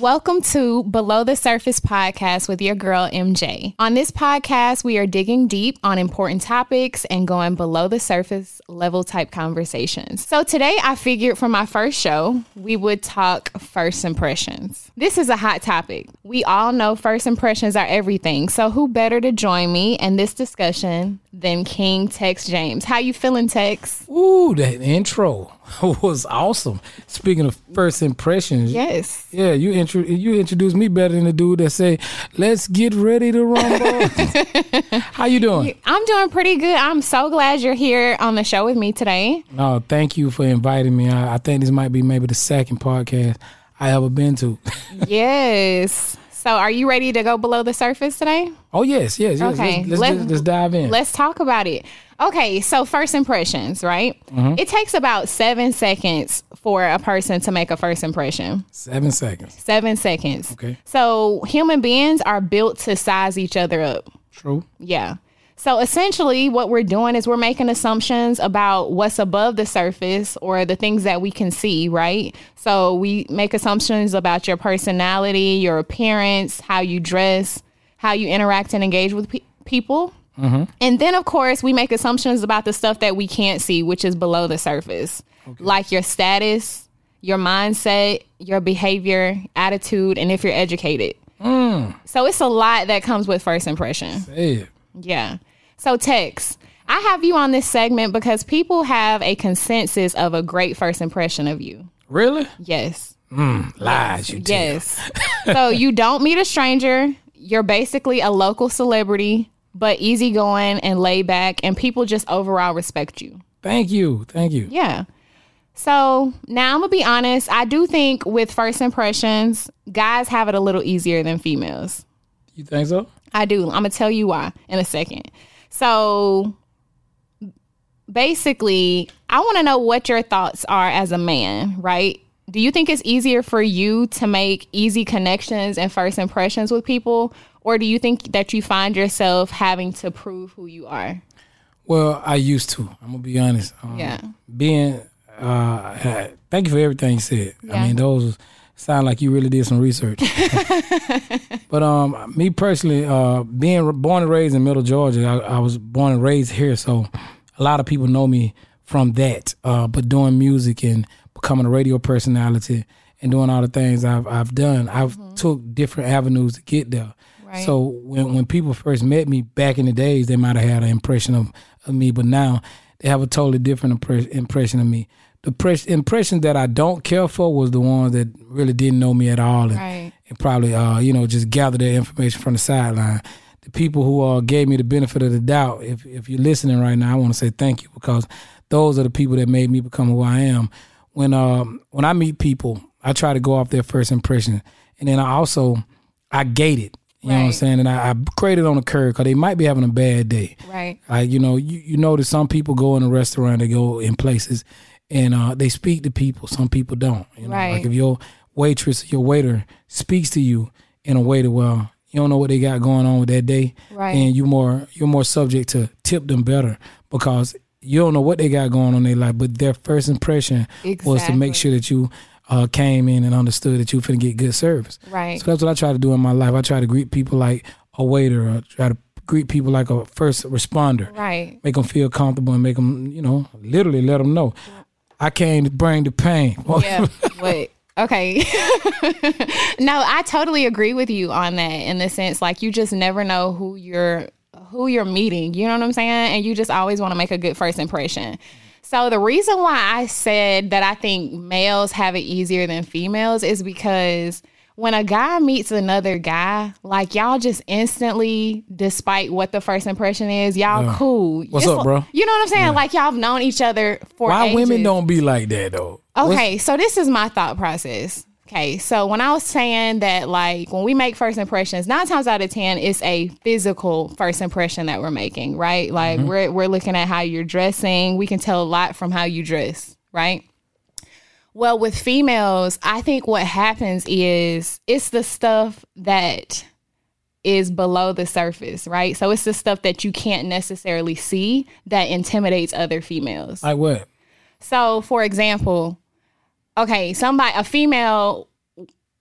Welcome to Below the Surface Podcast with your girl, MJ. On this podcast, we are digging deep on important topics and going below the surface level type conversations. So today I figured for my first show, we would talk first impressions. This is a hot topic. We all know first impressions are everything. So who better to join me in this discussion than King Tex James. How you feeling, Tex? Ooh, that intro was awesome. Speaking of first impressions. Yes. Yeah, you introduced me better than the dude that say, "Let's get ready to rumble." How you doing? I'm doing pretty good. I'm so glad you're here on the show with me today. No, thank you for inviting me. I think this might be maybe the second podcast I ever been to. Yes. So are you ready to go below the surface today? Oh, yes. Okay. Let's dive in. Let's talk about it. Okay, so first impressions, right? Mm-hmm. It takes about 7 seconds for a person to make a first impression. 7 seconds. 7 seconds. Okay. So human beings are built to size each other up. True. Yeah. So essentially what we're doing is we're making assumptions about what's above the surface or the things that we can see, right? So we make assumptions about your personality, your appearance, how you dress, how you interact and engage with people. Mm-hmm. And then, of course, we make assumptions about the stuff that we can't see, which is below the surface, like your status, your mindset, your behavior, attitude, and if you're educated. Mm. So it's a lot that comes with first impression. Say it. Yeah. So, Tex, I have you on this segment because people have a consensus of a great first impression of you. Really? Yes. Lies, you tell. Yes. So, you don't meet a stranger. You're basically a local celebrity, but easygoing and laid back, and people just overall respect you. Thank you. Yeah. So, now I'm going to be honest. I do think with first impressions, guys have it a little easier than females. You think so? I do. I'm going to tell you why in a second. So basically, I want to know what your thoughts are as a man, right? Do you think it's easier for you to make easy connections and first impressions with people? Or do you think that you find yourself having to prove who you are? Well, I used to. I'm going to be honest. Thank you for everything you said. Yeah. I mean, those sound like you really did some research. But me personally, being born and raised in Middle Georgia, I was born and raised here, so a lot of people know me from that. But doing music and becoming a radio personality and doing all the things I've done, I've took different avenues to get there. Right. So when people first met me back in the days, they might have had an impression of me, but now they have a totally different impression of me. The impressions that I don't care for was the ones that really didn't know me at all and probably, just gathered their information from the sideline. The people who gave me the benefit of the doubt, if you're listening right now, I want to say thank you because those are the people that made me become who I am. When I meet people, I try to go off their first impression. And then I gate it. You know what I'm saying? And I created on the curve because they might be having a bad day. Right. Like, you notice some people go in a restaurant, they go in places and they speak to people. Some people don't. Like if your waitress, your waiter speaks to you in a way that, well, you don't know what they got going on with that day. Right. And you're more subject to tip them better because you don't know what they got going on in their life. But their first impression was to make sure that you came in and understood that you finna get good service. Right. So that's what I try to do in my life. I try to greet people like a waiter. I try to greet people like a first responder. Right. Make them feel comfortable and make them, literally let them know. I came to bring the pain. Yeah, wait. Okay. No, I totally agree with you on that in the sense, like, you just never know who you're meeting. You know what I'm saying? And you just always want to make a good first impression. So the reason why I said that I think males have it easier than females is because when a guy meets another guy, like, y'all just instantly, despite what the first impression is, y'all cool. What's up, bro? You know what I'm saying? Yeah. Like, y'all have known each other for ages. Why women don't be like that, though? Okay, so this is my thought process. Okay, so when I was saying that, like, when we make first impressions, 9 times out of 10, it's a physical first impression that we're making, right? Like, we're looking at how you're dressing. We can tell a lot from how you dress, right? Well, with females, I think what happens is it's the stuff that is below the surface, right? So it's the stuff that you can't necessarily see that intimidates other females. Like what? So, for example, a female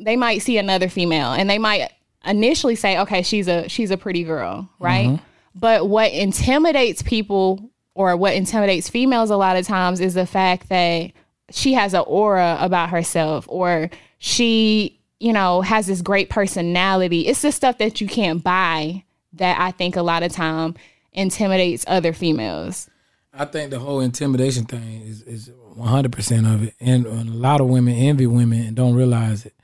they might see another female and they might initially say, okay, she's a pretty girl, right? Mm-hmm. But what intimidates people or what intimidates females a lot of times is the fact that she has an aura about herself, or she, you know, has this great personality. It's the stuff that you can't buy that I think a lot of time intimidates other females. I think the whole intimidation thing is 100% of it. And a lot of women envy women and don't realize it.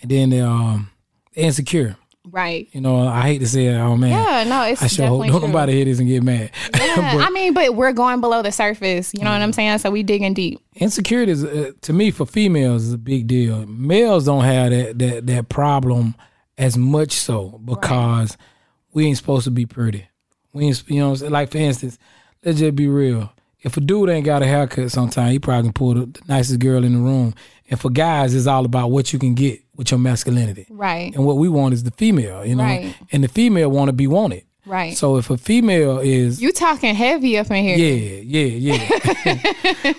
And then they're insecure. Right. You know, I hate to say it. Oh, man. Yeah, no, it's definitely true. I sure hope nobody hear this and get mad. Yeah, but, I mean, but we're going below the surface. You know what I'm saying? So we digging deep. Insecurity, is, to me, for females is a big deal. Males don't have that problem as much so because we ain't supposed to be pretty. We ain't, you know what I'm saying? Like, for instance, let's just be real. If a dude ain't got a haircut sometime, he probably can pull the nicest girl in the room. And for guys, it's all about what you can get with your masculinity. Right. And what we want is the female, you know. Right. And the female want to be wanted. Right. So if a female is... You talking heavy up in here. Yeah.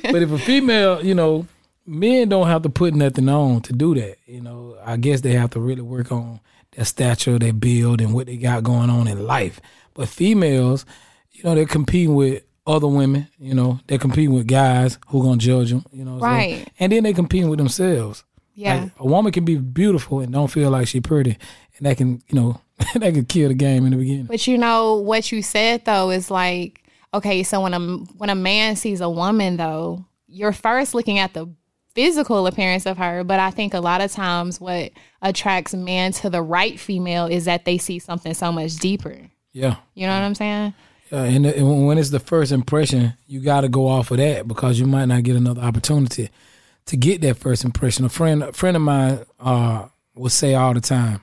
But if a female, you know, men don't have to put nothing on to do that. You know, I guess they have to really work on their stature, their build, and what they got going on in life. But females, you know, they're competing with other women, you know, they're competing with guys who are going to judge them, you know. Right. So, and then they're competing with themselves. Yeah. Like, a woman can be beautiful and don't feel like she's pretty. And that can, you know, that can kill the game in the beginning. But, you know, what you said, though, is like, okay, so when a man sees a woman, though, you're first looking at the physical appearance of her. But I think a lot of times what attracts men to the right female is that they see something so much deeper. Yeah. You know what I'm saying? And when it's the first impression, you got to go off of that because you might not get another opportunity to get that first impression. A friend of mine will say all the time,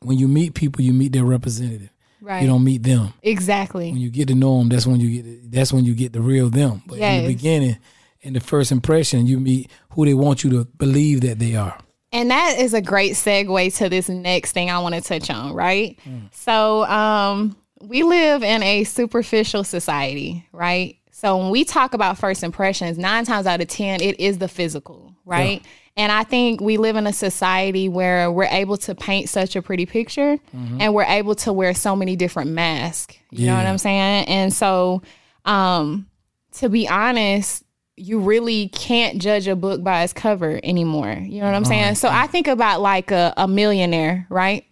when you meet people, you meet their representative. Right. You don't meet them. Exactly. When you get to know them, that's when you get the real them. But in the beginning, in the first impression, you meet who they want you to believe that they are. And that is a great segue to this next thing I want to touch on, right? Mm. So we live in a superficial society, right? So when we talk about first impressions, 9 times out of 10, it is the physical, right? Yeah. And I think we live in a society where we're able to paint such a pretty picture and we're able to wear so many different masks. You know what I'm saying? And so to be honest, you really can't judge a book by its cover anymore. You know what I'm saying? So I think about like a millionaire, right?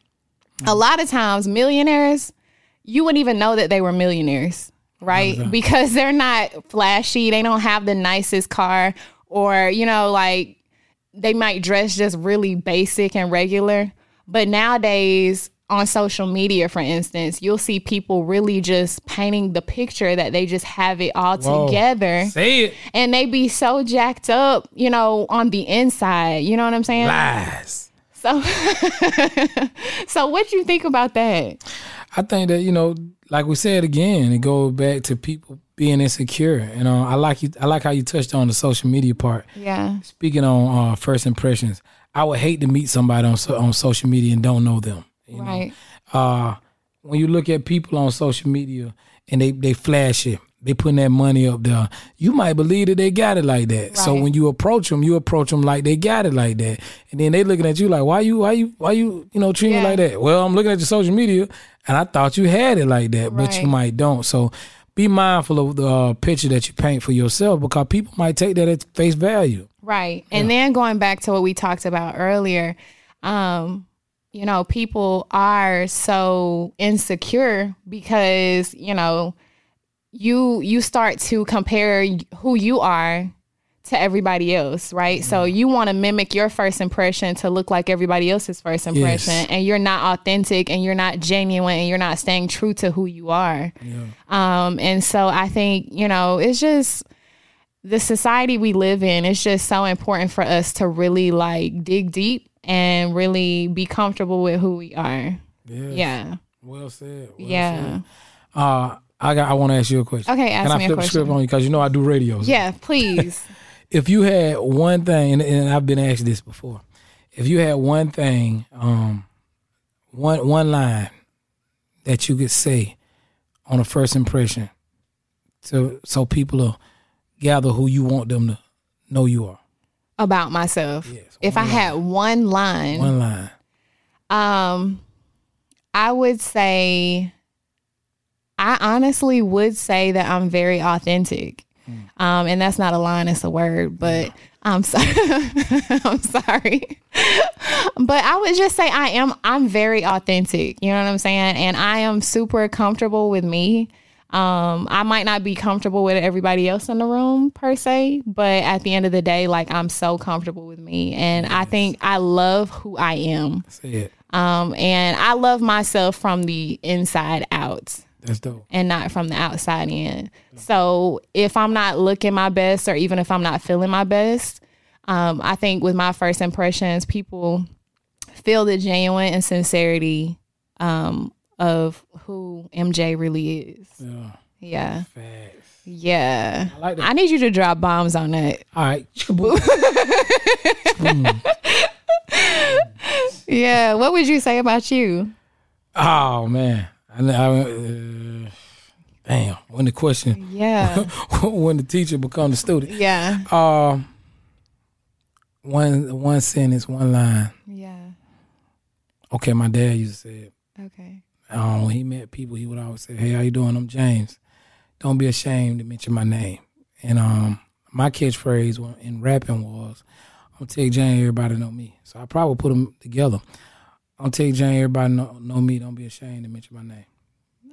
Mm-hmm. A lot of times millionaires, you wouldn't even know that they were millionaires, right? Mm-hmm. Because they're not flashy. They don't have the nicest car, or, you know, like they might dress just really basic and regular. But nowadays on social media, for instance, you'll see people really just painting the picture that they just have it all together. Say it. And they be so jacked up, you know, on the inside. You know what I'm saying? Lies. So what you think about that? I think that, you know, like we said again, it goes back to people being insecure. And I like how you touched on the social media part. Yeah. Speaking on first impressions, I would hate to meet somebody on social media and don't know them. You right. know? When you look at people on social media and they flash it, they putting that money up there, you might believe that they got it like that. Right. So when you approach them like they got it like that. And then they looking at you like, why you treating me like that? Well, I'm looking at your social media and I thought you had it like that, but you might don't. So be mindful of the picture that you paint for yourself because people might take that at face value. Right. Yeah. And then going back to what we talked about earlier, you know, people are so insecure because, you know, you start to compare who you are to everybody else, right? Mm-hmm. So you want to mimic your first impression to look like everybody else's first impression, and you're not authentic and you're not genuine and you're not staying true to who you are. Yeah. And so I think, you know, it's just the society we live in, it's just so important for us to really like dig deep and really be comfortable with who we are. Yes. Yeah. Well said. Well said. I want to ask you a question. Okay, ask me a question. Can I flip the script on you? Because you know I do radio. So. Yeah, please. If you had one thing, and I've been asked this before, if you had one thing, one line that you could say on a first impression so people will gather who you want them to know you are. about myself. Yes, if I had one line, I would say, I honestly would say that I'm very authentic. And that's not a line, it's a word, but yeah. I'm sorry. I'm sorry. But I would just say I'm very authentic. You know what I'm saying? And I am super comfortable with me. I might not be comfortable with everybody else in the room per se, but at the end of the day, like, I'm so comfortable with me. And yes. I think I love who I am. That's it. And I love myself from the inside out. That's dope. And not from the outside in. So if I'm not looking my best, or even if I'm not feeling my best, I think with my first impressions, people feel the genuine and sincerity of who MJ really is. Yeah. Facts. Yeah. I like that. I need you to drop bombs on that. All right. Yeah. What would you say about you? Oh, man. Damn. When the question, yeah, when the teacher becomes the student, yeah. One sentence, one line. Yeah. Okay, my dad used to say it. Okay. When he met people, he would always say, "Hey, how you doing? I'm James. Don't be ashamed to mention my name." And my catchphrase in rapping was, "I'm Tex James. Everybody know me." So I probably put them together. I'm Tex James, everybody know me, don't be ashamed to mention my name.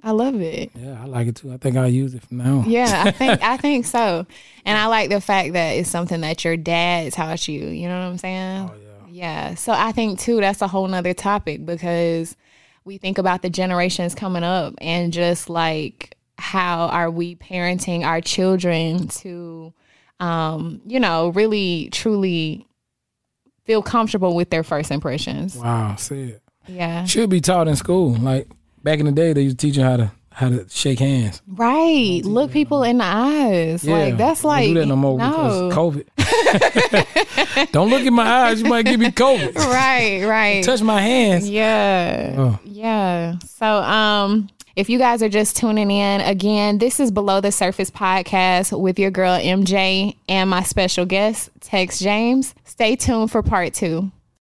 I love it. Yeah, I like it too. I think I'll use it from now on. Yeah, I think so. And I like the fact that it's something that your dad taught you. You know what I'm saying? Oh, yeah. Yeah. So I think too, that's a whole nother topic, because we think about the generations coming up and just like, how are we parenting our children to, really, truly feel comfortable with their first impressions. Wow, see it. Yeah. Should be taught in school. Like, back in the day, they used to teach you how to shake hands. Right. Look people in the eyes. Yeah. Like, that's like, don't do that no more because COVID. Don't look in my eyes. You might give me COVID. Right. Touch my hands. Yeah. Oh. Yeah. So, if you guys are just tuning in, again, this is Below the Surface Podcast with your girl MJ and my special guest, Tex James. Stay tuned for part 2.